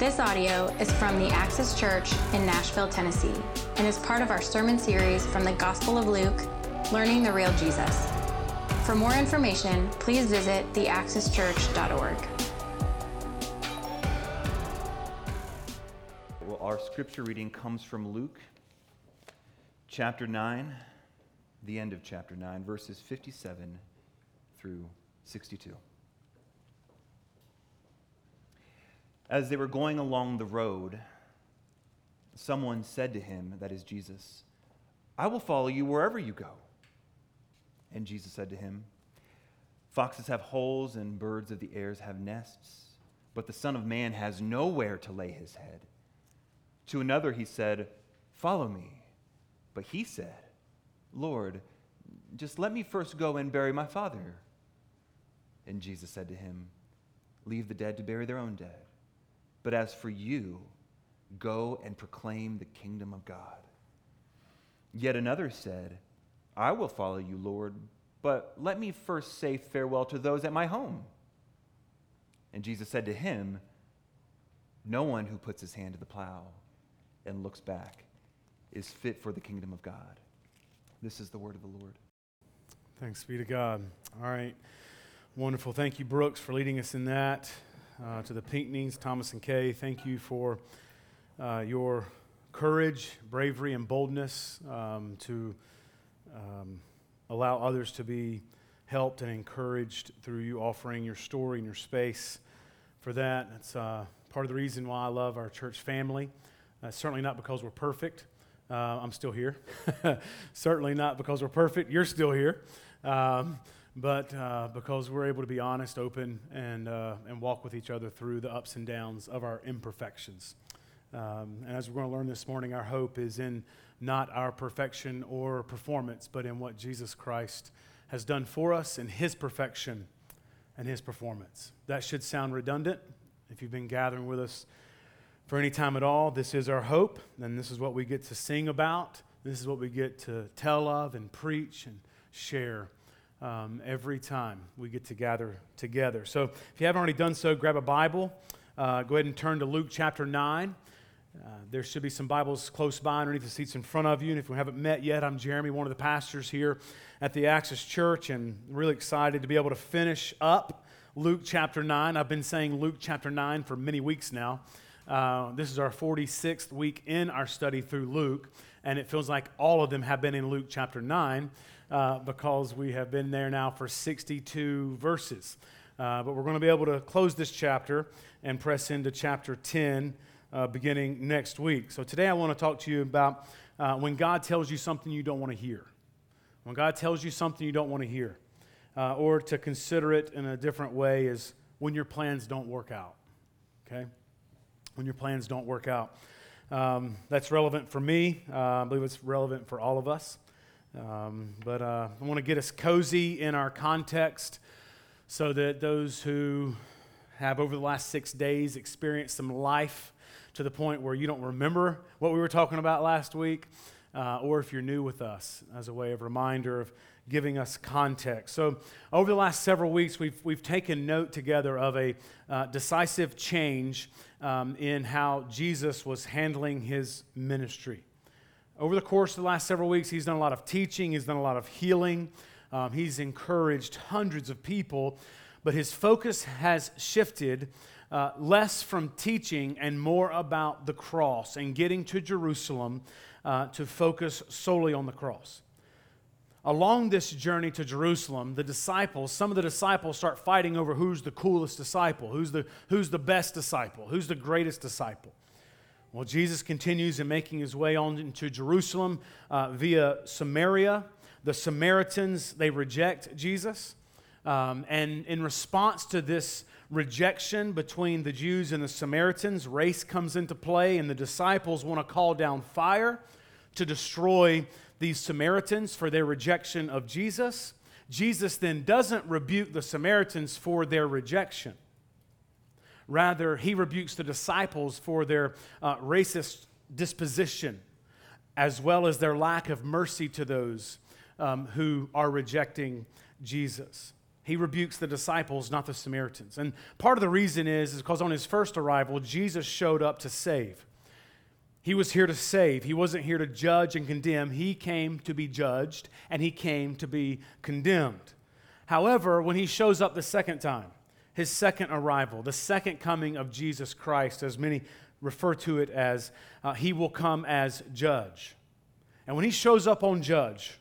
This audio is from the Axis Church in Nashville, Tennessee, and is part of our sermon series from the Gospel of Luke, Learning the Real Jesus. For more information, please visit theaxischurch.org. Well, our scripture reading comes from Luke, chapter 9, the end of chapter 9, verses 57 through 62. As they were going along the road, someone said to him, that is Jesus, "I will follow you wherever you go." And Jesus said to him, "Foxes have holes and birds of the air have nests, but the Son of Man has nowhere to lay his head." To another he said, "Follow me." But he said, "Lord, just let me first go and bury my father." And Jesus said to him, "Leave the dead to bury their own dead. But as for you, go and proclaim the kingdom of God." Yet another said, "I will follow you, Lord, but let me first say farewell to those at my home." And Jesus said to him, "No one who puts his hand to the plow and looks back is fit for the kingdom of God." This is the word of the Lord. Thanks be to God. All right. Wonderful. Thank you, Brooks, for leading us in that. To the Pinkneys, Thomas and Kay, thank you for your courage, bravery, and boldness to allow others to be helped and encouraged through you offering your story and your space for that. That's part of the reason why I love our church family. Certainly not because we're perfect. I'm still here. Certainly not because we're perfect. You're still here. But because we're able to be honest, open, and walk with each other through the ups and downs of our imperfections. And as we're going to learn this morning, our hope is in not our perfection or performance, but in what Jesus Christ has done for us in his perfection and his performance. That should sound redundant. If you've been gathering with us for any time at all, this is our hope, and this is what we get to sing about. This is what we get to tell of and preach and share every time we get to gather together. So if you haven't already done so, grab a Bible. Go ahead and turn to Luke chapter 9. There should be some Bibles close by underneath the seats in front of you. And if we haven't met yet, I'm Jeremy, one of the pastors here at the Axis Church, and really excited to be able to finish up Luke chapter 9. I've been saying Luke chapter 9 for many weeks now. This is our 46th week in our study through Luke, and it feels like all of them have been in Luke chapter 9. Because we have been there now for 62 verses. But we're going to be able to close this chapter and press into chapter 10 beginning next week. So today I want to talk to you about when God tells you something you don't want to hear. When God tells you something you don't want to hear. Or to consider it in a different way is when your plans don't work out. Okay? When your plans don't work out. That's relevant for me. I believe it's relevant for all of us. But I want to get us cozy in our context so that those who have over the last 6 days experienced some life to the point where you don't remember what we were talking about last week, or if you're new with us, as a way of reminder of giving us context. So over the last several weeks, we've taken note together of a decisive change in how Jesus was handling his ministry. Over the course of the last several weeks, he's done a lot of teaching. He's done a lot of healing. He's encouraged hundreds of people. But his focus has shifted less from teaching and more about the cross and getting to Jerusalem to focus solely on the cross. Along this journey to Jerusalem, some of the disciples start fighting over who's the coolest disciple, who's the best disciple, who's the greatest disciple. Well, Jesus continues in making his way on into Jerusalem via Samaria. The Samaritans, they reject Jesus. And in response to this rejection between the Jews and the Samaritans, race comes into play, and the disciples want to call down fire to destroy these Samaritans for their rejection of Jesus. Jesus then doesn't rebuke the Samaritans for their rejection. Rather, he rebukes the disciples for their racist disposition, as well as their lack of mercy to those who are rejecting Jesus. he rebukes the disciples, not the Samaritans. And part of the reason is because on his first arrival, Jesus showed up to save. He was here to save. He wasn't here to judge and condemn. He came to be judged, and he came to be condemned. However, when he shows up the second time, his second arrival, the second coming of Jesus Christ, as many refer to it as, he will come as judge. And when he shows up on judge,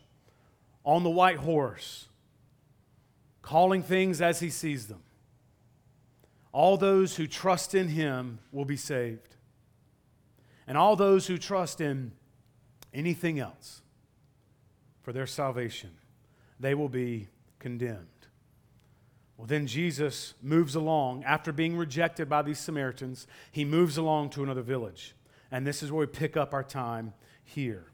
on the white horse, calling things as he sees them, all those who trust in him will be saved. And all those who trust in anything else for their salvation, they will be condemned. Well, then Jesus moves along. After being rejected by these Samaritans, he moves along to another village. And this is where we pick up our time here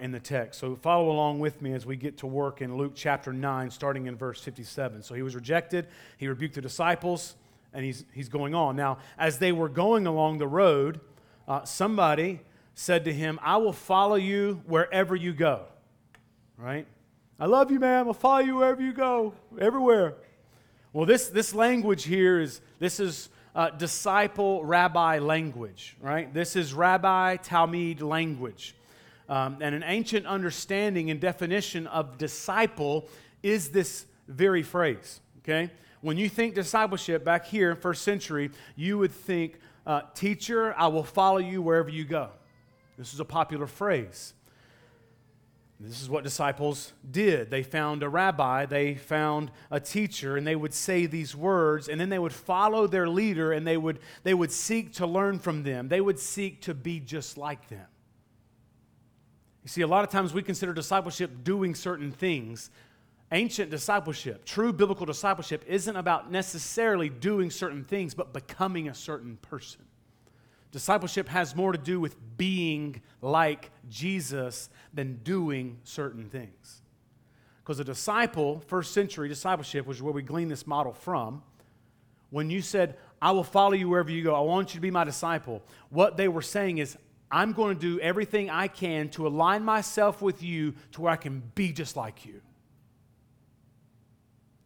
in the text. So follow along with me as we get to work in Luke chapter 9, starting in verse 57. So he was rejected, he rebuked the disciples, and he's going on. Now, as they were going along the road, somebody said to him, "I will follow you wherever you go." Right? "I love you, man. I'll follow you wherever you go," everywhere. Well, this language here is disciple rabbi language, right? This is rabbi Talmud language. And an ancient understanding and definition of disciple is this very phrase, okay? When you think discipleship back here, first century, you would think, teacher, I will follow you wherever you go. This is a popular phrase. This is what disciples did. They found a rabbi, they found a teacher, and they would say these words, and then they would follow their leader, and they would seek to learn from them. They would seek to be just like them. You see, a lot of times we consider discipleship doing certain things. Ancient discipleship, true biblical discipleship, isn't about necessarily doing certain things, but becoming a certain person. Discipleship has more to do with being like Jesus than doing certain things. Because a disciple, first century discipleship, which is where we glean this model from, when you said, "I will follow you wherever you go, I want you to be my disciple," what they were saying is, I'm going to do everything I can to align myself with you to where I can be just like you.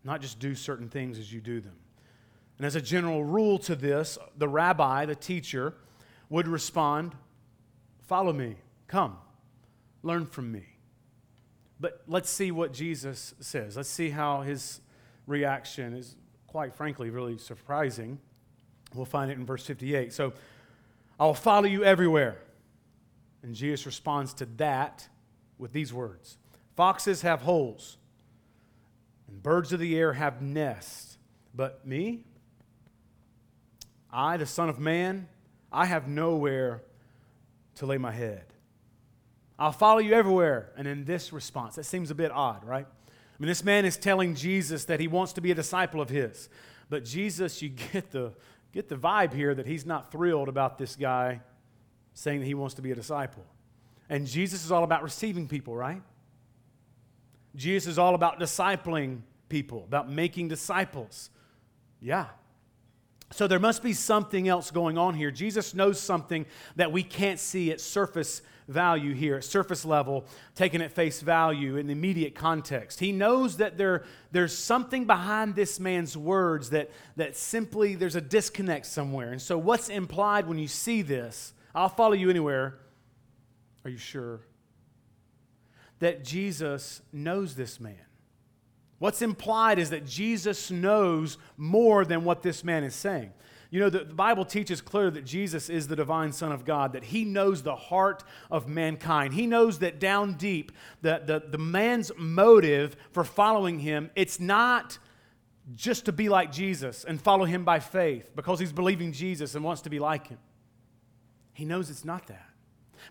Not just do certain things as you do them. And as a general rule to this, the rabbi, the teacher, would respond, "Follow me, come, learn from me." But let's see what Jesus says. Let's see how his reaction is, quite frankly, really surprising. We'll find it in verse 58. So, "I will follow you everywhere." And Jesus responds to that with these words, "Foxes have holes, and birds of the air have nests, but me, I, the Son of Man, I have nowhere to lay my head." I'll follow you everywhere. And in this response, that seems a bit odd, right? I mean, this man is telling Jesus that he wants to be a disciple of his. But Jesus, you get the vibe here that he's not thrilled about this guy saying that he wants to be a disciple. And Jesus is all about receiving people, right? Jesus is all about discipling people, about making disciples. Yeah. So there must be something else going on here. Jesus knows something that we can't see at surface value here, at surface level, taken at face value in the immediate context. He knows that there's something behind this man's words that simply there's a disconnect somewhere. And so what's implied when you see this, "I'll follow you anywhere," are you sure? That Jesus knows this man. What's implied is that Jesus knows more than what this man is saying. You know, the Bible teaches clearly that Jesus is the divine Son of God, that he knows the heart of mankind. He knows that down deep, the man's motive for following him, it's not just to be like Jesus and follow him by faith because he's believing Jesus and wants to be like him. He knows it's not that.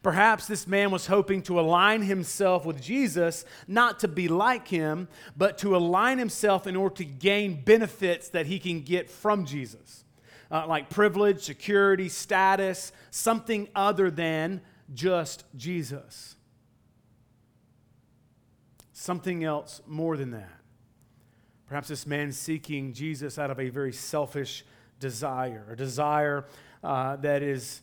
Perhaps this man was hoping to align himself with Jesus, not to be like him, but to align himself in order to gain benefits that he can get from Jesus, like privilege, security, status, something other than just Jesus. Something else more than that. Perhaps this man's seeking Jesus out of a very selfish desire, a desire that is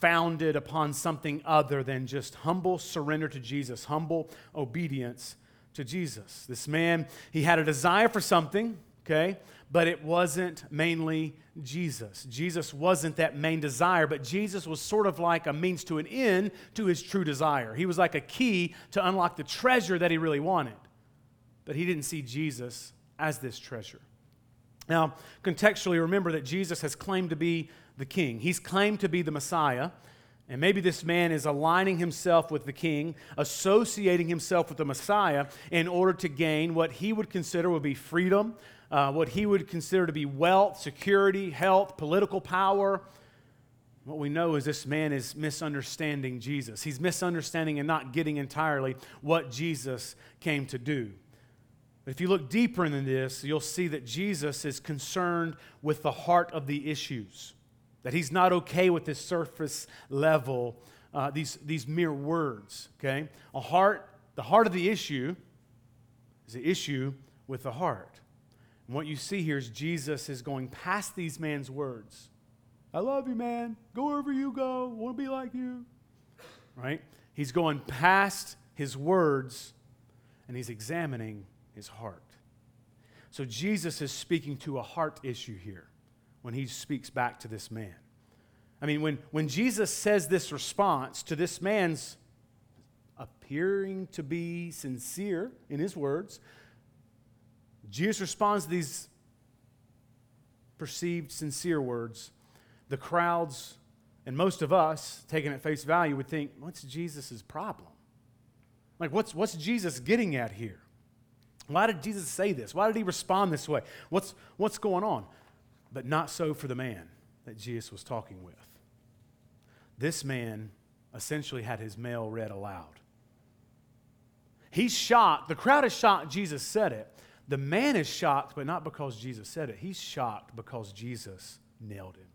founded upon something other than just humble surrender to Jesus, humble obedience to Jesus. This man, he had a desire for something, okay? But it wasn't mainly Jesus. Jesus wasn't that main desire, but Jesus was sort of like a means to an end to his true desire. He was like a key to unlock the treasure that he really wanted. But he didn't see Jesus as this treasure. Now, contextually, remember that Jesus has claimed to be the king. He's claimed to be the Messiah. And maybe this man is aligning himself with the king, associating himself with the Messiah in order to gain what he would consider would be freedom, what he would consider to be wealth, security, health, political power. What we know is this man is misunderstanding Jesus. He's misunderstanding and not getting entirely what Jesus came to do. But if you look deeper into this, you'll see that Jesus is concerned with the heart of the issues, that he's not okay with this surface level, these mere words, okay? The heart of the issue is the issue with the heart. And what you see here is Jesus is going past these man's words. I love you, man. Go wherever you go. I want to be like you, right? He's going past his words, and he's examining his heart. So Jesus is speaking to a heart issue here when he speaks back to this man. I mean, when Jesus says this response to this man's appearing to be sincere in his words, Jesus responds to these perceived sincere words. The crowds and most of us, taken at face value, would think, what's Jesus' problem? Like, what's Jesus getting at here? Why did Jesus say this? Why did he respond this way? What's going on? But not so for the man that Jesus was talking with. This man essentially had his mail read aloud. He's shocked. The crowd is shocked Jesus said it. The man is shocked, but not because Jesus said it. He's shocked because Jesus nailed him.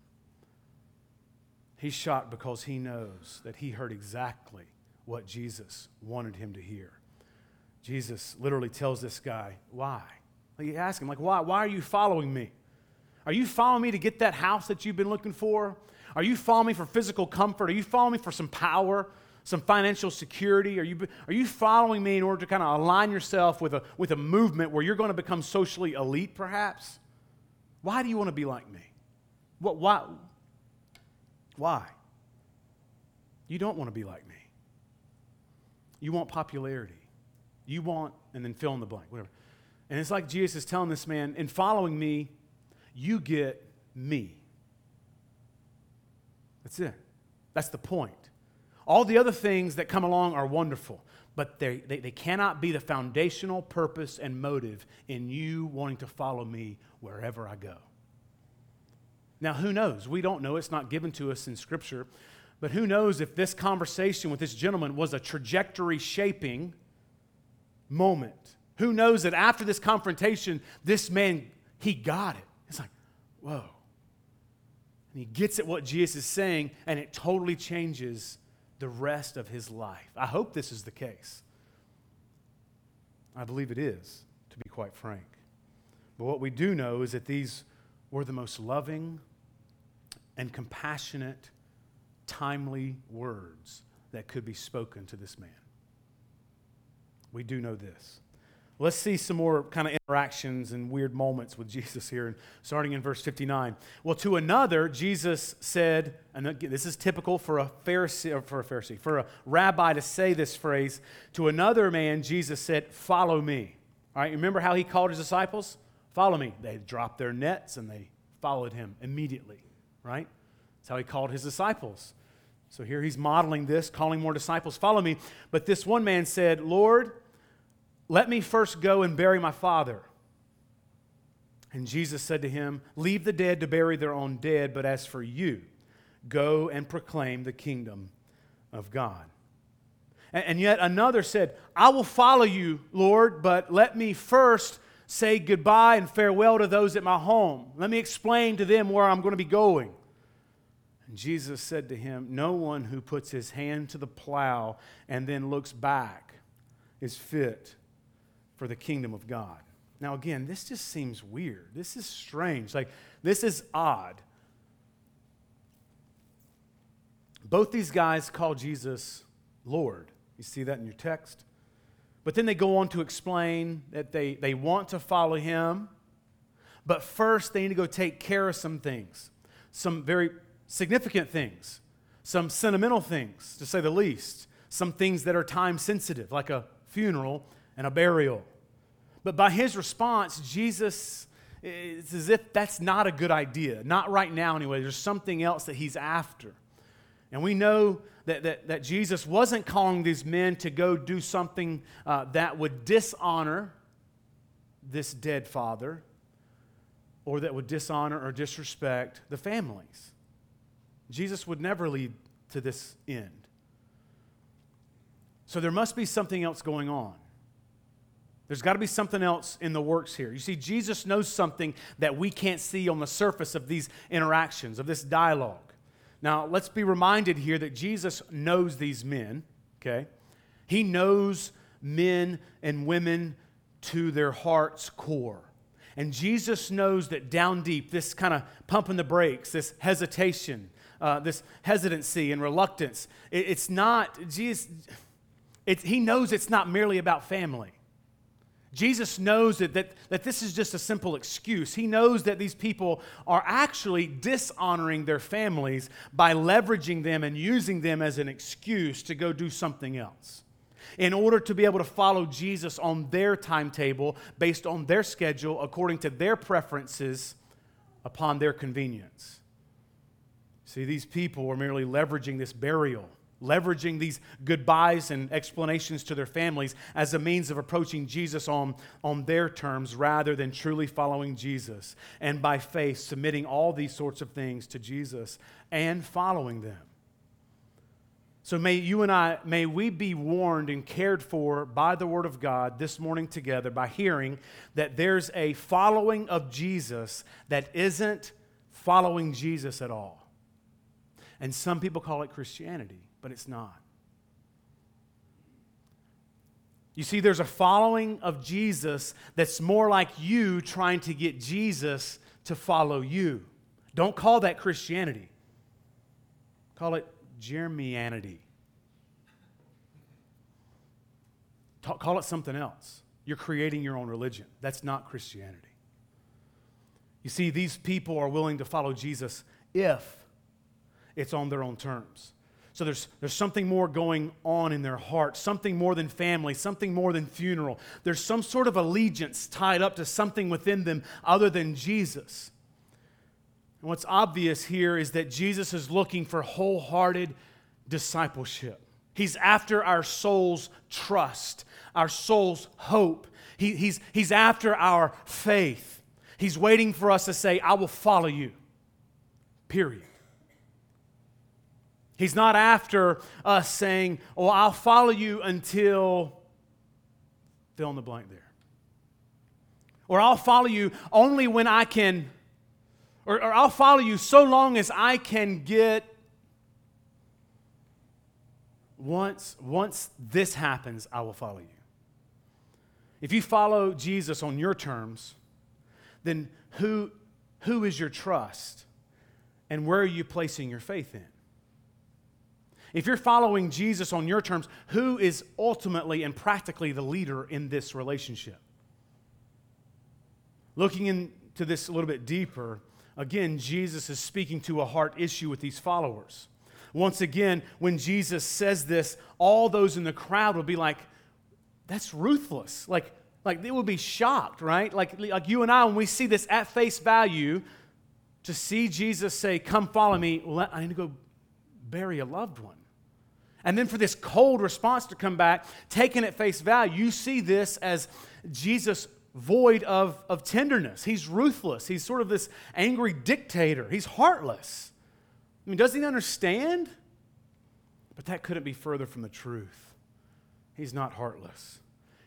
He's shocked because he knows that he heard exactly what Jesus wanted him to hear. Jesus literally tells this guy, why? Like, he asks him, like, why are you following me? Are you following me to get that house that you've been looking for? Are you following me for physical comfort? Are you following me for some power, some financial security? Are you following me in order to kind of align yourself with a movement where you're going to become socially elite, perhaps? Why do you want to be like me? Why? You don't want to be like me. You want popularity. You want, and then fill in the blank, whatever. And it's like Jesus is telling this man, in following me, you get me. That's it. That's the point. All the other things that come along are wonderful, but they cannot be the foundational purpose and motive in you wanting to follow me wherever I go. Now, who knows? We don't know. It's not given to us in Scripture. But who knows if this conversation with this gentleman was a trajectory-shaping moment? Who knows that after this confrontation, this man, he got it. It's like, whoa. And he gets at what Jesus is saying, and it totally changes the rest of his life. I hope this is the case. I believe it is, to be quite frank. But what we do know is that these were the most loving and compassionate, timely words that could be spoken to this man. We do know this. Let's see some more kind of interactions and weird moments with Jesus here, and starting in verse 59. Well, to another, Jesus said, and again, this is typical for a rabbi to say this phrase, to another man, Jesus said, follow me. All right, remember how he called his disciples? Follow me. They dropped their nets and they followed him immediately, right? That's how he called his disciples. So here he's modeling this, calling more disciples, follow me. But this one man said, Lord, let me first go and bury my father. And Jesus said to him, leave the dead to bury their own dead, but as for you, go and proclaim the kingdom of God. And yet another said, I will follow you, Lord, but let me first say goodbye and farewell to those at my home. Let me explain to them where I'm going to be going. And Jesus said to him, no one who puts his hand to the plow and then looks back is fit for the kingdom of God. Now again, this just seems weird. This is strange. Like, this is odd. Both these guys call Jesus Lord. You see that in your text. But then they go on to explain that they want to follow him, but first they need to go take care of some things, some very significant things, some sentimental things, to say the least, some things that are time sensitive, like a funeral and a burial. But by his response, Jesus, it's as if that's not a good idea. Not right now anyway. There's something else that he's after. And we know that Jesus wasn't calling these men to go do something that would dishonor this dead father, or that would dishonor or disrespect the families. Jesus would never lead to this end. So there must be something else going on. There's got to be something else in the works here. You see, Jesus knows something that we can't see on the surface of these interactions, of this dialogue. Now, let's be reminded here that Jesus knows these men, okay? He knows men and women to their heart's core. And Jesus knows that down deep, this kind of pumping the brakes, this hesitation, this hesitancy and reluctance, it's not, he knows it's not merely about family. Jesus knows that this is just a simple excuse. He knows that these people are actually dishonoring their families by leveraging them and using them as an excuse to go do something else in order to be able to follow Jesus on their timetable, based on their schedule, according to their preferences, upon their convenience. See, these people are merely leveraging this burial, leveraging these goodbyes and explanations to their families as a means of approaching Jesus on their terms, rather than truly following Jesus and by faith submitting all these sorts of things to Jesus and following them. So may we be warned and cared for by the Word of God this morning together by hearing that there's a following of Jesus that isn't following Jesus at all. And some people call it Christianity, but it's not. You see, there's a following of Jesus that's more like you trying to get Jesus to follow you. Don't call that Christianity. Call it Jeremianity. Call it something else. You're creating your own religion. That's not Christianity. You see, these people are willing to follow Jesus if it's on their own terms. So there's something more going on in their heart, something more than family, something more than funeral. There's some sort of allegiance tied up to something within them other than Jesus. And what's obvious here is that Jesus is looking for wholehearted discipleship. He's after our soul's trust, our soul's hope. He's after our faith. He's waiting for us to say, I will follow you, period. He's not after us saying, oh, I'll follow you until fill in the blank there. Or I'll follow you only when I can, or I'll follow you so long as I can get. Once this happens, I will follow you. If you follow Jesus on your terms, then who is your trust, and where are you placing your faith in? If you're following Jesus on your terms, who is ultimately and practically the leader in this relationship? Looking into this a little bit deeper, again, Jesus is speaking to a heart issue with these followers. Once again, when Jesus says this, all those in the crowd would be like, that's ruthless. Like they would be shocked, right? Like you and I, when we see this at face value, to see Jesus say, come follow me, I need to go bury a loved one. And then for this cold response to come back, taken at face value, you see this as Jesus void of tenderness. He's ruthless. He's sort of this angry dictator. He's heartless. I mean, doesn't he understand? But that couldn't be further from the truth. He's not heartless.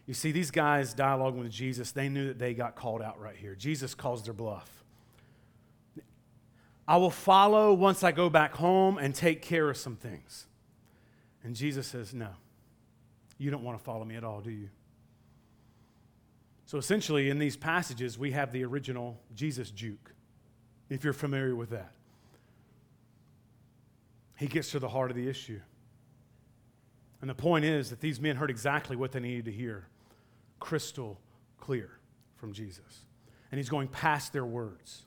You see, these guys dialoguing with Jesus, they knew that they got called out right here. Jesus calls their bluff. I will follow once I go back home and take care of some things. And Jesus says, no, you don't want to follow me at all, do you? So essentially, in these passages, we have the original Jesus juke, if you're familiar with that. He gets to the heart of the issue. And the point is that these men heard exactly what they needed to hear, crystal clear from Jesus. And he's going past their words,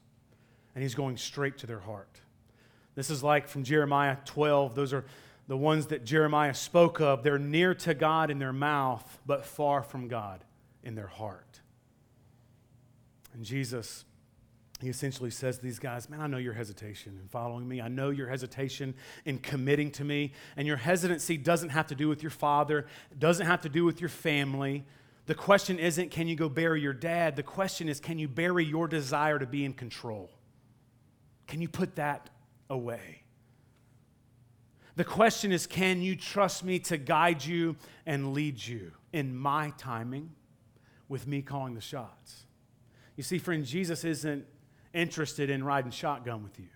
and he's going straight to their heart. This is like from Jeremiah 12. Those are the ones that Jeremiah spoke of. They're near to God in their mouth, but far from God in their heart. And Jesus, he essentially says to these guys, man, I know your hesitation in following me. I know your hesitation in committing to me. And your hesitancy doesn't have to do with your father. It doesn't have to do with your family. The question isn't, can you go bury your dad? The question is, can you bury your desire to be in control? Can you put that away? The question is, can you trust me to guide you and lead you in my timing with me calling the shots? You see, friend, Jesus isn't interested in riding shotgun with you.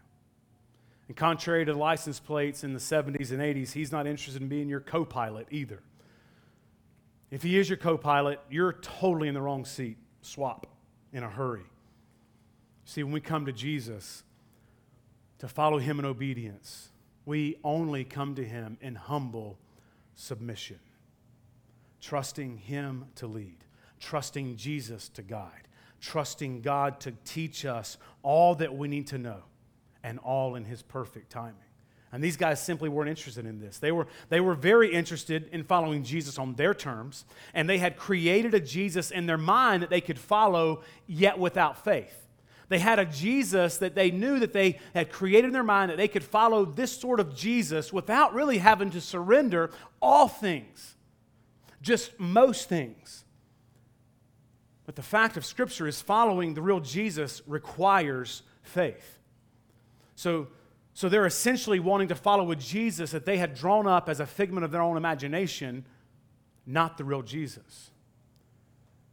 And contrary to license plates in the 70s and 80s, he's not interested in being your co-pilot either. If he is your co-pilot, you're totally in the wrong seat. Swap in a hurry. See, when we come to Jesus to follow him in obedience, we only come to him in humble submission, trusting him to lead, trusting Jesus to guide, trusting God to teach us all that we need to know, and all in his perfect timing. And these guys simply weren't interested in this. They were very interested in following Jesus on their terms, and they had created a Jesus in their mind that they could follow, yet without faith. They had a Jesus that they knew that they had created in their mind that they could follow this sort of Jesus without really having to surrender all things, just most things. But the fact of Scripture is following the real Jesus requires faith. So they're essentially wanting to follow a Jesus that they had drawn up as a figment of their own imagination, not the real Jesus.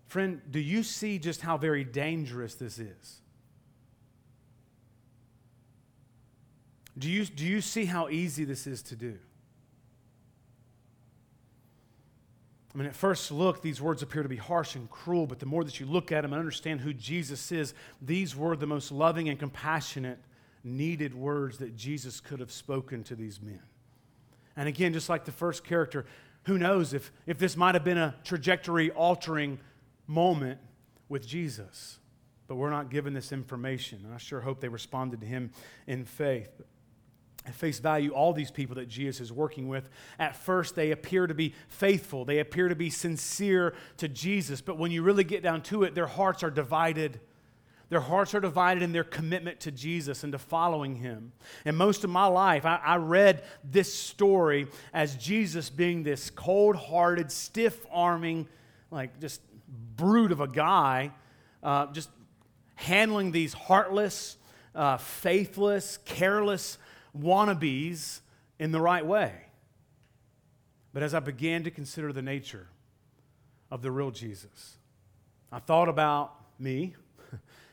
Friend, do you see just how very dangerous this is? Do you see how easy this is to do? I mean, at first look, these words appear to be harsh and cruel, but the more that you look at them and understand who Jesus is, these were the most loving and compassionate needed words that Jesus could have spoken to these men. And again, just like the first character, who knows if this might have been a trajectory-altering moment with Jesus. But we're not given this information. And I sure hope they responded to him in faith. But at face value, all these people that Jesus is working with, at first they appear to be faithful. They appear to be sincere to Jesus. But when you really get down to it, their hearts are divided. Their hearts are divided in their commitment to Jesus and to following him. And most of my life, I read this story as Jesus being this cold-hearted, stiff-arming, like just brute of a guy, just handling these heartless, faithless, careless wannabes in the right way. But as I began to consider the nature of the real Jesus, I thought about me.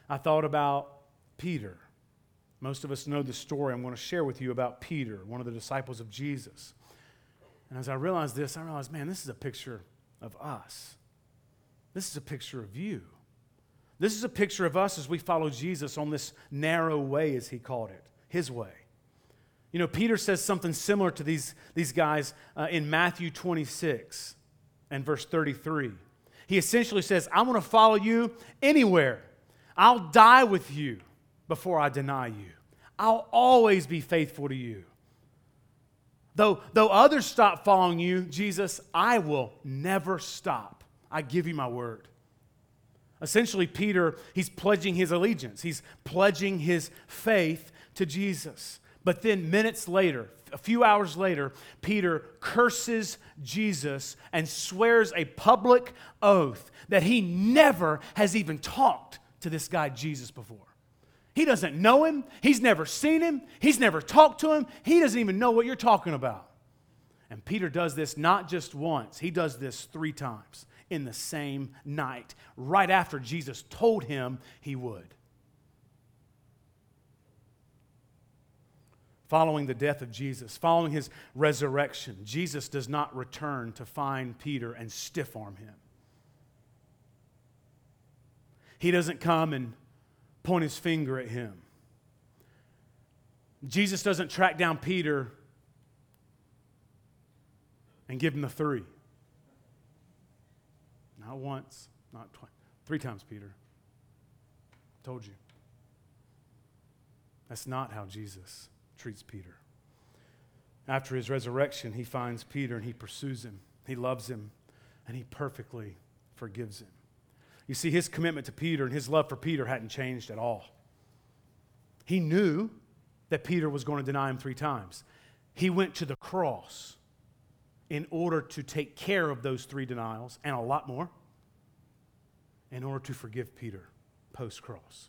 I thought about Peter. Most of us know the story I'm going to share with you about Peter, one of the disciples of Jesus. And as I realized this, I realized, man, this is a picture of us. This is a picture of you. This is a picture of us as we follow Jesus on this narrow way, as he called it, his way. You know, Peter says something similar to these guys in Matthew 26 and verse 33. He essentially says, I want to follow you anywhere. I'll die with you before I deny you. I'll always be faithful to you. Though others stop following you, Jesus, I will never stop. I give you my word. Essentially, Peter, he's pledging his allegiance. He's pledging his faith to Jesus. But then minutes later, a few hours later, Peter curses Jesus and swears a public oath that he never has even talked to this guy Jesus before. He doesn't know him. He's never seen him. He's never talked to him. He doesn't even know what you're talking about. And Peter does this not just once. He does this 3 times in the same night, right after Jesus told him he would. Following the death of Jesus, following his resurrection, Jesus does not return to find Peter and stiff-arm him. He doesn't come and point his finger at him. Jesus doesn't track down Peter and and give him the three. Not once, not twice. Three times, Peter. Told you. That's not how Jesus treats Peter. After his resurrection, he finds Peter and he pursues him. He loves him and he perfectly forgives him. You see, his commitment to Peter and his love for Peter hadn't changed at all. He knew that Peter was going to deny him three times. He went to the cross in order to take care of those three denials and a lot more, in order to forgive Peter post-cross.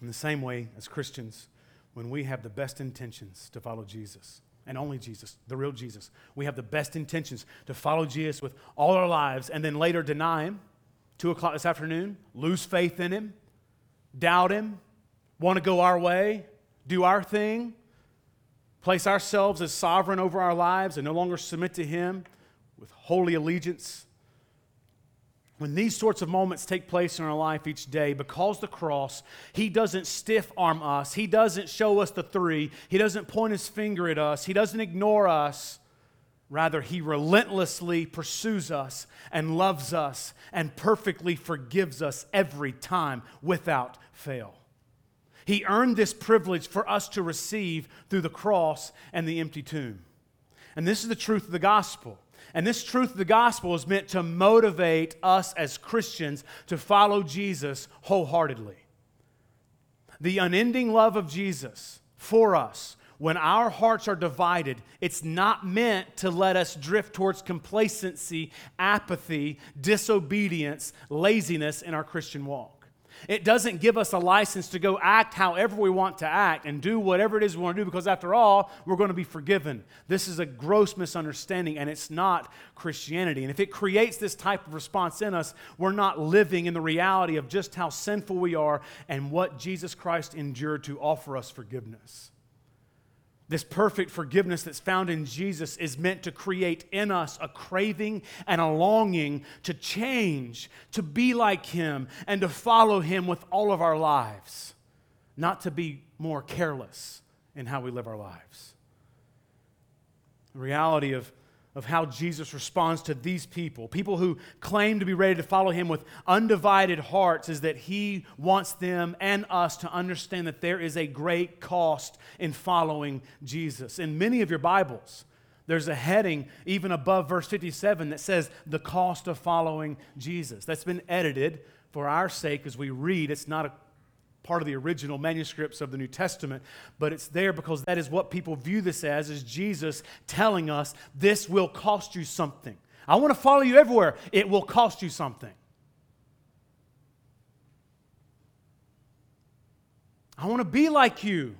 In the same way, as Christians, when we have the best intentions to follow Jesus, and only Jesus, the real Jesus, we have the best intentions to follow Jesus with all our lives and then later deny him, 2 o'clock this afternoon, lose faith in him, doubt him, want to go our way, do our thing, place ourselves as sovereign over our lives and no longer submit to him with holy allegiance. When these sorts of moments take place in our life each day, because the cross, he doesn't stiff-arm us. He doesn't show us the three. He doesn't point his finger at us. He doesn't ignore us. Rather, he relentlessly pursues us and loves us and perfectly forgives us every time without fail. He earned this privilege for us to receive through the cross and the empty tomb. And this is the truth of the gospel. And this truth of the gospel is meant to motivate us as Christians to follow Jesus wholeheartedly. The unending love of Jesus for us, when our hearts are divided, it's not meant to let us drift towards complacency, apathy, disobedience, laziness in our Christian walk. It doesn't give us a license to go act however we want to act and do whatever it is we want to do because, after all, we're going to be forgiven. This is a gross misunderstanding, and it's not Christianity. And if it creates this type of response in us, we're not living in the reality of just how sinful we are and what Jesus Christ endured to offer us forgiveness. This perfect forgiveness that's found in Jesus is meant to create in us a craving and a longing to change, to be like him, and to follow him with all of our lives, not to be more careless in how we live our lives. The reality of how Jesus responds to these people who claim to be ready to follow him with undivided hearts, is that he wants them and us to understand that there is a great cost in following Jesus. In many of your Bibles, there's a heading even above verse 57 that says, "The cost of following Jesus." That's been edited for our sake as we read. It's not a part of the original manuscripts of the New Testament, but it's there because that is what people view this as, is Jesus telling us, this will cost you something. I want to follow you everywhere. It will cost you something. I want to be like you.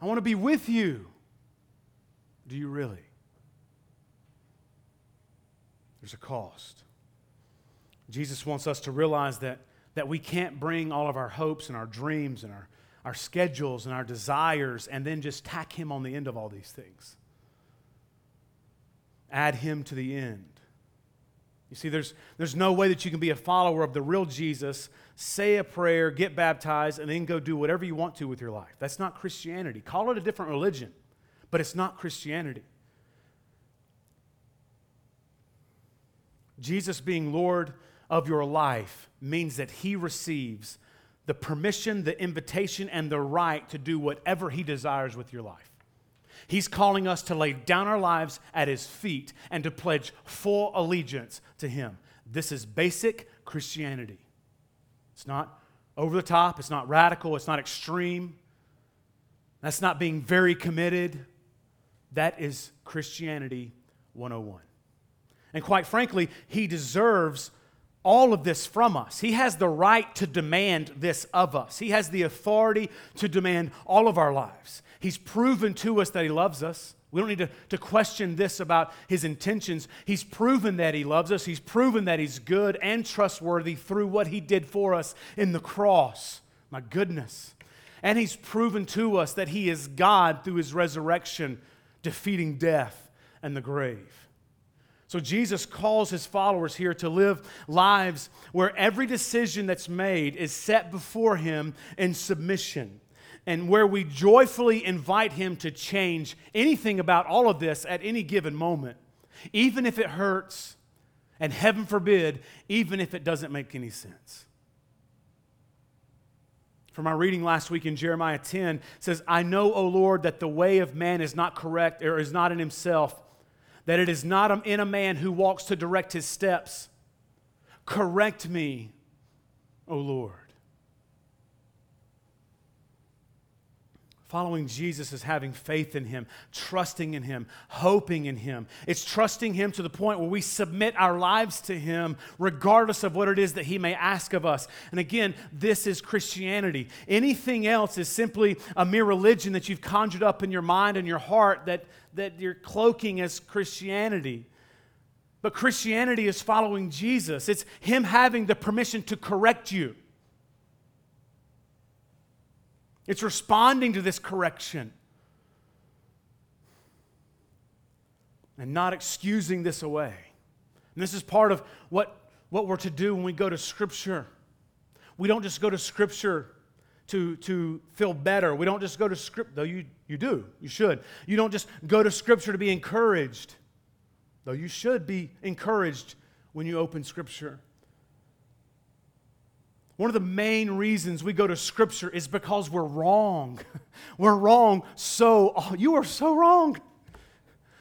I want to be with you. Do you really? There's a cost. Jesus wants us to realize that we can't bring all of our hopes and our dreams and our schedules and our desires and then just tack him on the end of all these things. Add him to the end. You see, there's no way that you can be a follower of the real Jesus, say a prayer, get baptized, and then go do whatever you want to with your life. That's not Christianity. Call it a different religion, but it's not Christianity. Jesus being Lord of your life means that he receives the permission, the invitation, and the right to do whatever he desires with your life. He's calling us to lay down our lives at his feet and to pledge full allegiance to him. This is basic Christianity. It's not over the top, it's not radical, it's not extreme. That's not being very committed. That is Christianity 101. And quite frankly, he deserves all of this from us. He has the right to demand this of us. He has the authority to demand all of our lives. He's proven to us that he loves us. We don't need to question this about his intentions. He's proven that he loves us. He's proven that he's good and trustworthy through what he did for us in the cross. My goodness. And he's proven to us that he is God through his resurrection, defeating death and the grave. So Jesus calls his followers here to live lives where every decision that's made is set before him in submission. and where we joyfully invite Him to change anything about all of this at any given moment, even if it hurts, and heaven forbid, even if it doesn't make any sense. From our reading last week in Jeremiah 10, it says, I know, O Lord, that the way of man is not correct, or is not in himself, that it is not in a man who walks to direct his steps. Correct me, O Lord. Following Jesus is having faith in Him, trusting in Him, hoping in Him. It's trusting Him to the point where we submit our lives to Him regardless of what it is that He may ask of us. And again, this is Christianity. Anything else is simply a mere religion that you've conjured up in your mind and your heart that you're cloaking as Christianity. But Christianity is following Jesus. It's Him having the permission to correct you. It's responding to this correction and not excusing this away. And this is part of what we're to do when we go to Scripture. We don't just go to Scripture to feel better. We don't just go to Scripture, though you do, you should. You don't just go to Scripture to be encouraged, though you should be encouraged when you open Scripture. One of the main reasons we go to Scripture is because we're wrong. We're wrong you are so wrong.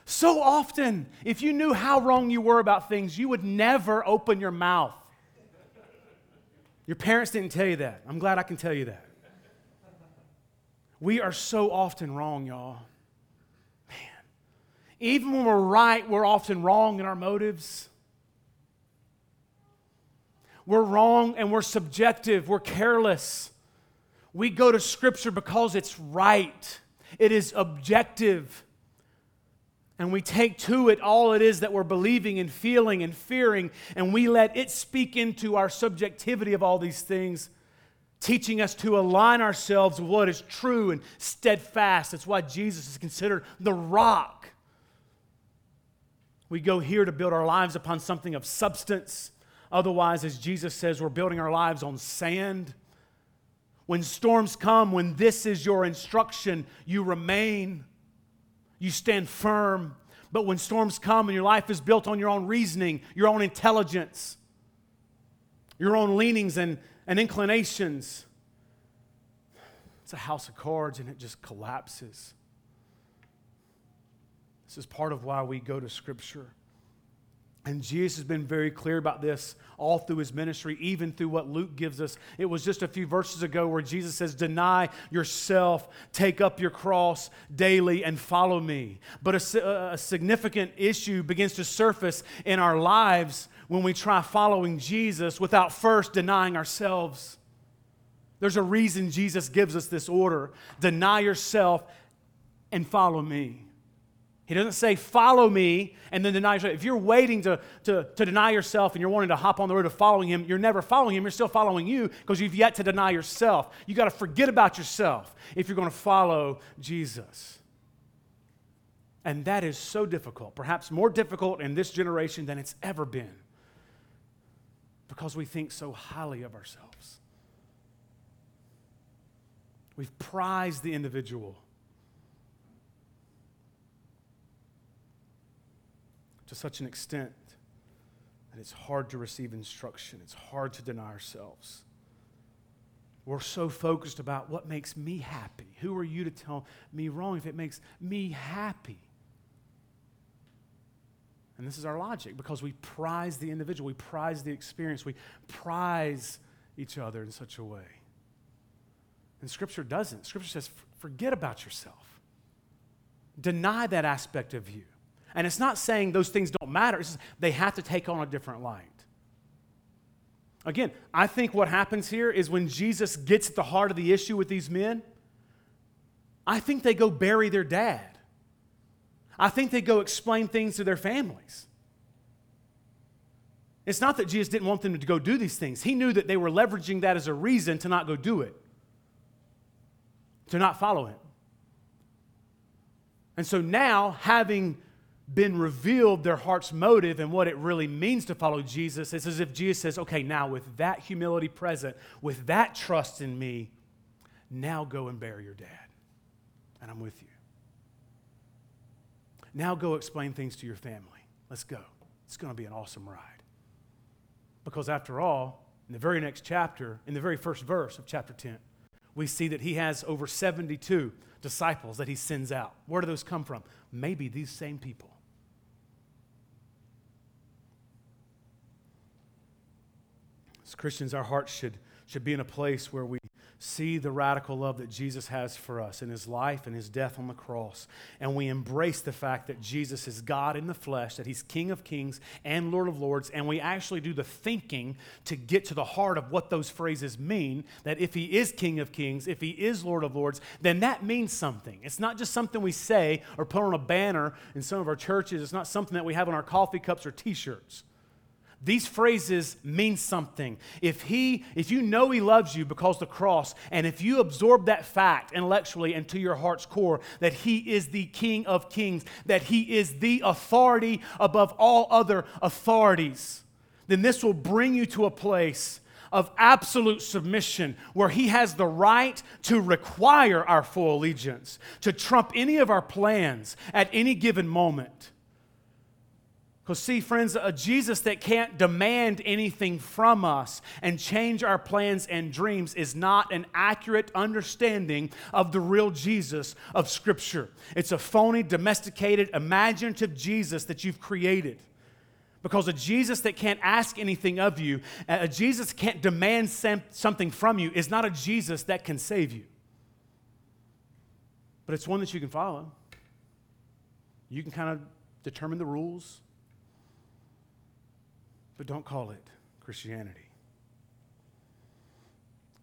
So often, if you knew how wrong you were about things, you would never open your mouth. Your parents didn't tell you that. I'm glad I can tell you that. We are so often wrong, y'all. Man. Even when we're right, we're often wrong in our motives. We're wrong and we're subjective. We're careless. We go to Scripture because it's right. It is objective. And we take to it all it is that we're believing and feeling and fearing, and we let it speak into our subjectivity of all these things, teaching us to align ourselves with what is true and steadfast. That's why Jesus is considered the rock. We go here to build our lives upon something of substance. Otherwise, as Jesus says, we're building our lives on sand. When storms come, when this is your instruction, you remain. You stand firm. But when storms come and your life is built on your own reasoning, your own intelligence, your own leanings and inclinations, it's a house of cards and it just collapses. This is part of why we go to Scripture. And Jesus has been very clear about this all through His ministry, even through what Luke gives us. It was just a few verses ago where Jesus says, deny yourself, take up your cross daily, and follow me. But a significant issue begins to surface in our lives when we try following Jesus without first denying ourselves. There's a reason Jesus gives us this order. Deny yourself and follow me. He doesn't say, follow me, and then deny yourself. If you're waiting to deny yourself and you're wanting to hop on the road of following Him, you're never following Him. You're still following you because you've yet to deny yourself. You've got to forget about yourself if you're going to follow Jesus. And that is so difficult, perhaps more difficult in this generation than it's ever been, because we think so highly of ourselves. We've prized the individual to such an extent that it's hard to receive instruction. It's hard to deny ourselves. We're so focused about what makes me happy. Who are you to tell me wrong if it makes me happy? And this is our logic, because we prize the individual. We prize the experience. We prize each other in such a way. And Scripture doesn't. Scripture says, forget about yourself. Deny that aspect of you. And it's not saying those things don't matter. It's just they have to take on a different light. Again, I think what happens here is when Jesus gets at the heart of the issue with these men, I think they go bury their dad. I think they go explain things to their families. It's not that Jesus didn't want them to go do these things. He knew that they were leveraging that as a reason to not go do it, to not follow Him. And so now, having been revealed their heart's motive and what it really means to follow Jesus, it's as if Jesus says, okay, now with that humility present, with that trust in me, Now go and bury your dad, and I'm with you. Now go explain things to your family. Let's go. It's going to be an awesome ride. Because after all, in the very next chapter, in the very first verse of chapter 10, we see that he has over 72 disciples that he sends out. Where do those come from? Maybe these same people. As Christians, our hearts should be in a place where we see the radical love that Jesus has for us in his life and his death on the cross. And we embrace the fact that Jesus is God in the flesh, that he's King of Kings and Lord of Lords. And we actually do the thinking to get to the heart of what those phrases mean, that if he is King of Kings, if he is Lord of Lords, then that means something. It's not just something we say or put on a banner in some of our churches. It's not something that we have on our coffee cups or T-shirts. These phrases mean something. If you know he loves you because of the cross, and if you absorb that fact intellectually and to your heart's core, that he is the King of Kings, that he is the authority above all other authorities, then this will bring you to a place of absolute submission where he has the right to require our full allegiance, to trump any of our plans at any given moment. Because see, friends, a Jesus that can't demand anything from us and change our plans and dreams is not an accurate understanding of the real Jesus of Scripture. It's a phony, domesticated, imaginative Jesus that you've created. Because a Jesus that can't ask anything of you, a Jesus that can't demand something from you is not a Jesus that can save you. But it's one that you can follow. You can kind of determine the rules. But don't call it Christianity.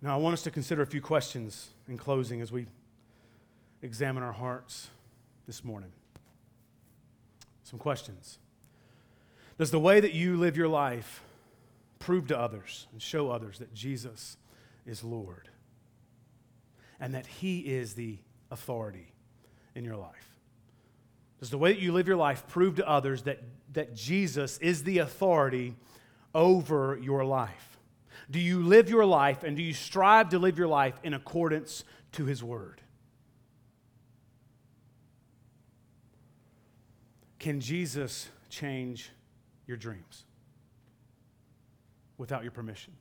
Now, I want us to consider a few questions in closing as we examine our hearts this morning. Some questions. Does the way that you live your life prove to others and show others that Jesus is Lord and that he is the authority in your life? Does the way that you live your life prove to others that Jesus is the authority over your life? Do you live your life and do you strive to live your life in accordance to his word? Can Jesus change your dreams without your permission?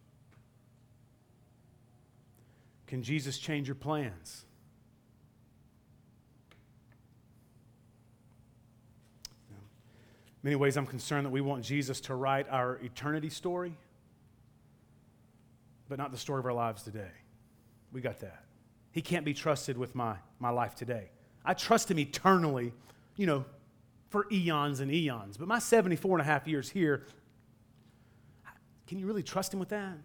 Can Jesus change your plans? In many ways, I'm concerned that we want Jesus to write our eternity story, but not the story of our lives today. We got that. He can't be trusted with my life today. I trust him eternally, for eons and eons. But my 74 and a half years here, can you really trust him with that?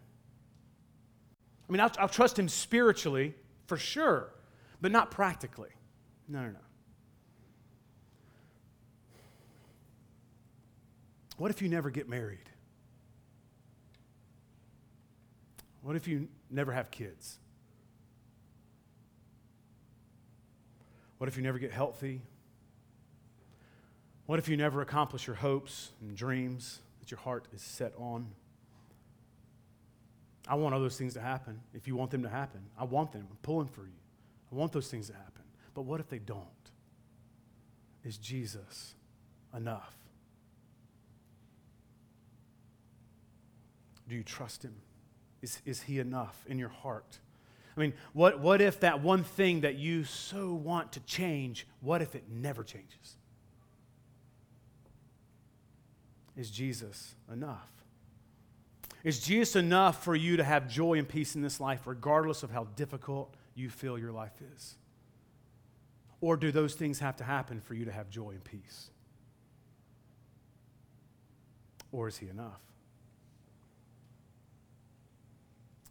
I mean, I'll trust him spiritually, for sure, but not practically. No. What if you never get married? What if you never have kids? What if you never get healthy? What if you never accomplish your hopes and dreams that your heart is set on? I want all those things to happen. If you want them to happen, I want them. I'm pulling for you. I want those things to happen. But what if they don't? Is Jesus enough? Do you trust him? Is he enough in your heart? I mean, what if that one thing that you so want to change, what if it never changes? Is Jesus enough? Is Jesus enough for you to have joy and peace in this life, regardless of how difficult you feel your life is? Or do those things have to happen for you to have joy and peace? Or is he enough?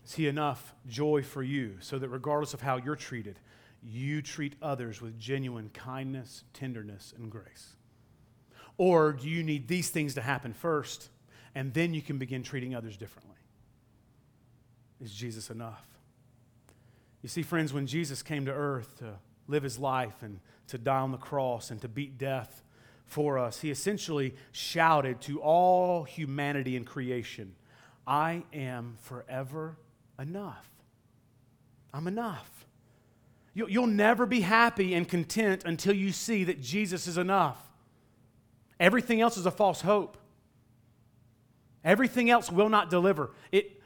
Is he enough joy for you so that regardless of how you're treated, you treat others with genuine kindness, tenderness, and grace? Or do you need these things to happen first, and then you can begin treating others differently? Is Jesus enough? You see, friends, when Jesus came to earth to live his life and to die on the cross and to beat death for us, he essentially shouted to all humanity and creation, I am forever enough. I'm enough. You'll never be happy and content until you see that Jesus is enough. Everything else is a false hope. Everything else will not deliver.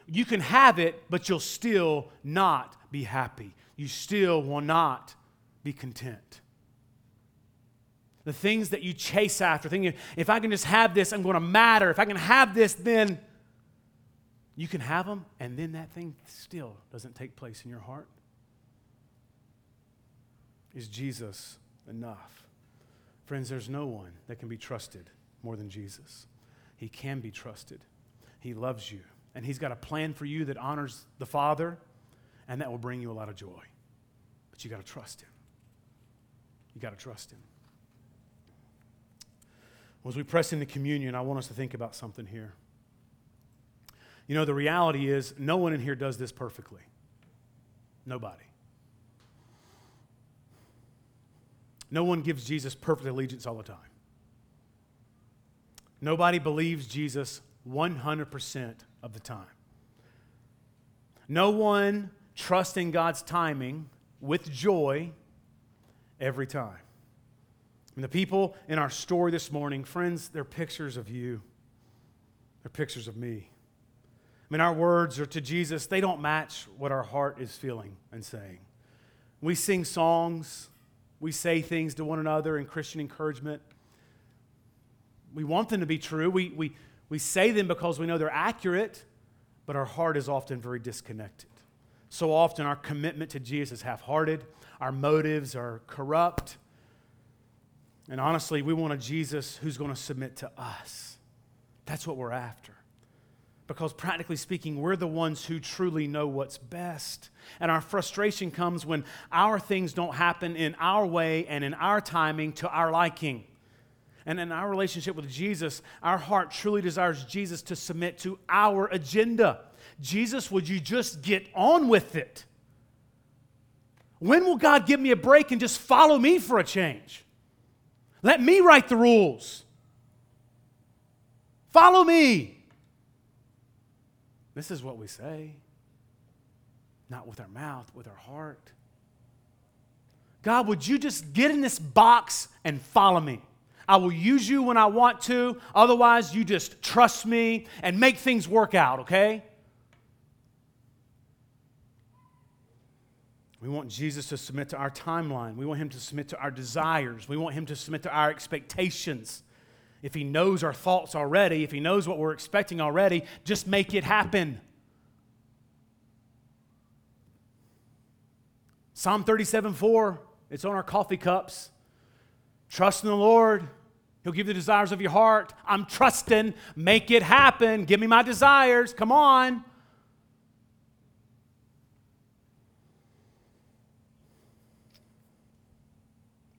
You can have it, but you'll still not be happy. You still will not be content. The things that you chase after, thinking, if I can just have this, I'm going to matter. If I can have this, then you can have them, and then that thing still doesn't take place in your heart. Is Jesus enough? Friends, there's no one that can be trusted more than Jesus. He can be trusted. He loves you, and He's got a plan for you that honors the Father, and that will bring you a lot of joy. But you got to trust Him. You got to trust Him. Well, as we press into communion, I want us to think about something here. You know, the reality is no one in here does this perfectly. Nobody. No one gives Jesus perfect allegiance all the time. Nobody believes Jesus 100% of the time. No one trusts in God's timing with joy every time. And the people in our story this morning, friends, they're pictures of you. They're pictures of me. I mean, our words are to Jesus, they don't match what our heart is feeling and saying. We sing songs, we say things to one another in Christian encouragement. We want them to be true. We say them because we know they're accurate, but our heart is often very disconnected. So often our commitment to Jesus is half-hearted. Our motives are corrupt. And honestly, we want a Jesus who's going to submit to us. That's what we're after. Because practically speaking, we're the ones who truly know what's best. And our frustration comes when our things don't happen in our way and in our timing to our liking. And in our relationship with Jesus, our heart truly desires Jesus to submit to our agenda. Jesus, would you just get on with it? When will God give me a break and just follow me for a change? Let me write the rules. Follow me. This is what we say, not with our mouth, with our heart. God, would you just get in this box and follow me? I will use you when I want to. Otherwise, you just trust me and make things work out, okay? We want Jesus to submit to our timeline. We want Him to submit to our desires. We want Him to submit to our expectations. If He knows our thoughts already, if He knows what we're expecting already, just make it happen. Psalm 37:4, it's on our coffee cups. Trust in the Lord. He'll give you the desires of your heart. I'm trusting. Make it happen. Give me my desires. Come on.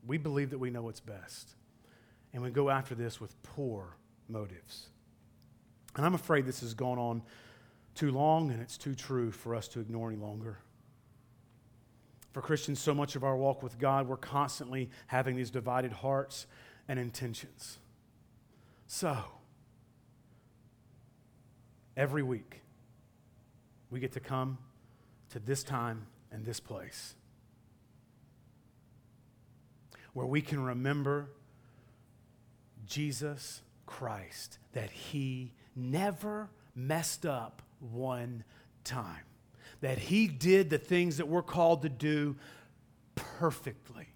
We believe that we know what's best. And we go after this with poor motives. And I'm afraid this has gone on too long and it's too true for us to ignore any longer. For Christians, so much of our walk with God, we're constantly having these divided hearts and intentions. So, every week, we get to come to this time and this place where we can remember Jesus Christ, that He never messed up one time, that He did the things that we're called to do perfectly.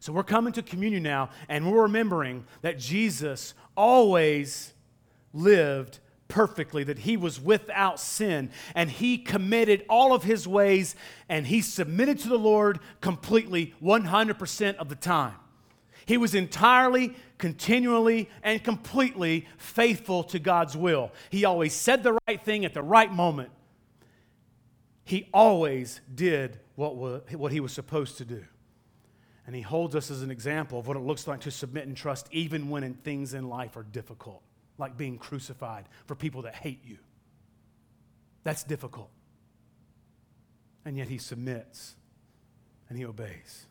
So we're coming to communion now, and we're remembering that Jesus always lived perfectly, that He was without sin, and He committed all of His ways, and He submitted to the Lord completely, 100% of the time. He was entirely, continually, and completely faithful to God's will. He always said the right thing at the right moment. He always did what He was supposed to do. And He holds us as an example of what it looks like to submit and trust even when things in life are difficult, like being crucified for people that hate you. That's difficult. And yet He submits and He obeys.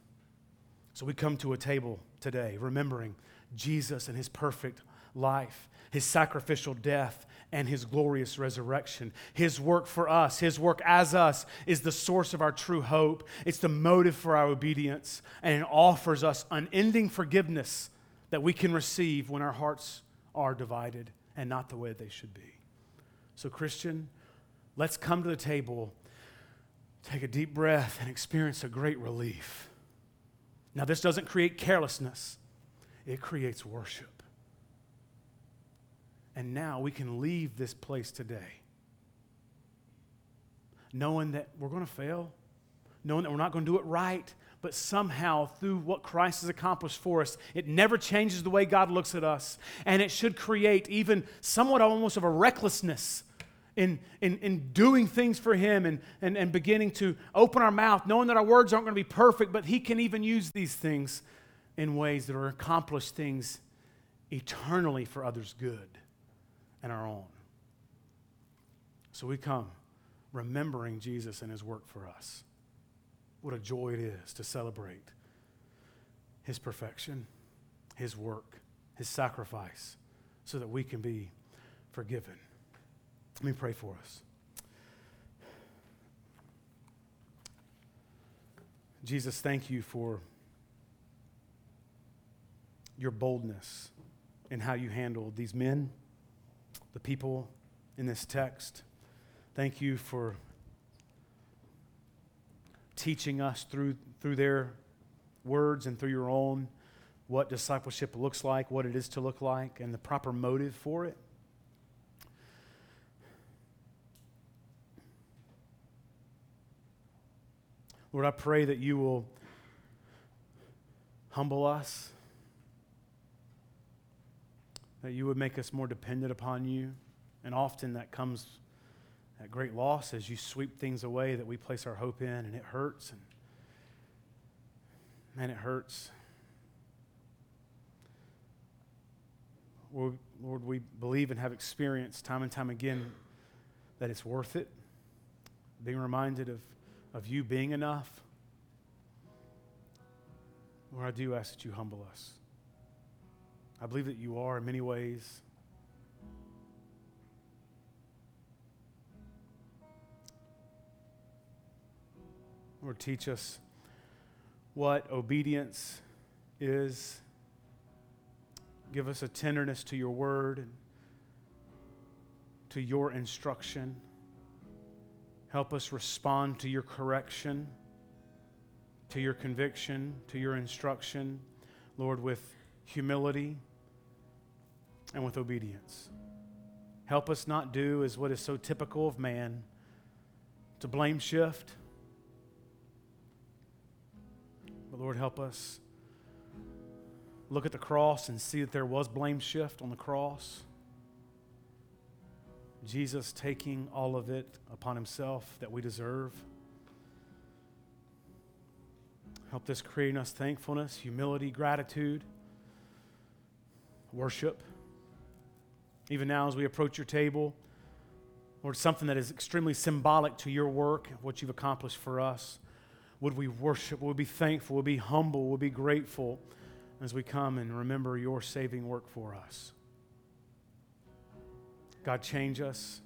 So we come to a table today remembering Jesus and His perfect life, his sacrificial death, and his glorious resurrection. His work for us, his work as us, is the source of our true hope. It's the motive for our obedience, and it offers us unending forgiveness that we can receive when our hearts are divided and not the way they should be. So, Christian, let's come to the table, take a deep breath, and experience a great relief. Now, this doesn't create carelessness. It creates worship. And now we can leave this place today knowing that we're going to fail, knowing that we're not going to do it right, but somehow through what Christ has accomplished for us, it never changes the way God looks at us. And it should create even somewhat almost of a recklessness in doing things for him and beginning to open our mouth, knowing that our words aren't going to be perfect, but he can even use these things in ways that are accomplished things eternally for others' good and our own. So we come remembering Jesus and his work for us. What a joy it is to celebrate his perfection, his work, his sacrifice, so that we can be forgiven. Let me pray for us. Jesus, thank you for your boldness in how you handled these men, the people in this text. Thank you for teaching us through their words and through your own what discipleship looks like, what it is to look like, and the proper motive for it. Lord, I pray that you will humble us, that you would make us more dependent upon you. And often that comes at great loss as you sweep things away that we place our hope in, and it hurts. And it hurts. Lord, we believe and have experienced time and time again that it's worth it, being reminded of you being enough. Lord, I do ask that you humble us. I believe that you are in many ways. Lord, teach us what obedience is. Give us a tenderness to your word and to your instruction. Help us respond to your correction, to your conviction, to your instruction, Lord, with humility and with obedience. Help us not do as what is so typical of man, to blame shift. But Lord, help us look at the cross and see that there was blame shift on the cross. Jesus taking all of it upon himself that we deserve. Help this create in us thankfulness, humility, gratitude, worship. Even now as we approach your table, Lord, something that is extremely symbolic to your work, what you've accomplished for us. Would we worship? Would we be thankful? Would we be humble? Would we be grateful as we come and remember your saving work for us? God, change us.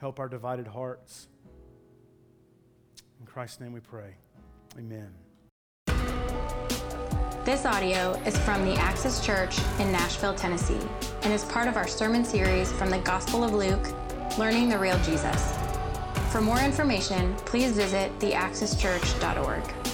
Help our divided hearts. In Christ's name we pray. Amen. This audio is from the Axis Church in Nashville, Tennessee, and is part of our sermon series from the Gospel of Luke, Learning the Real Jesus. For more information, please visit theaxischurch.org.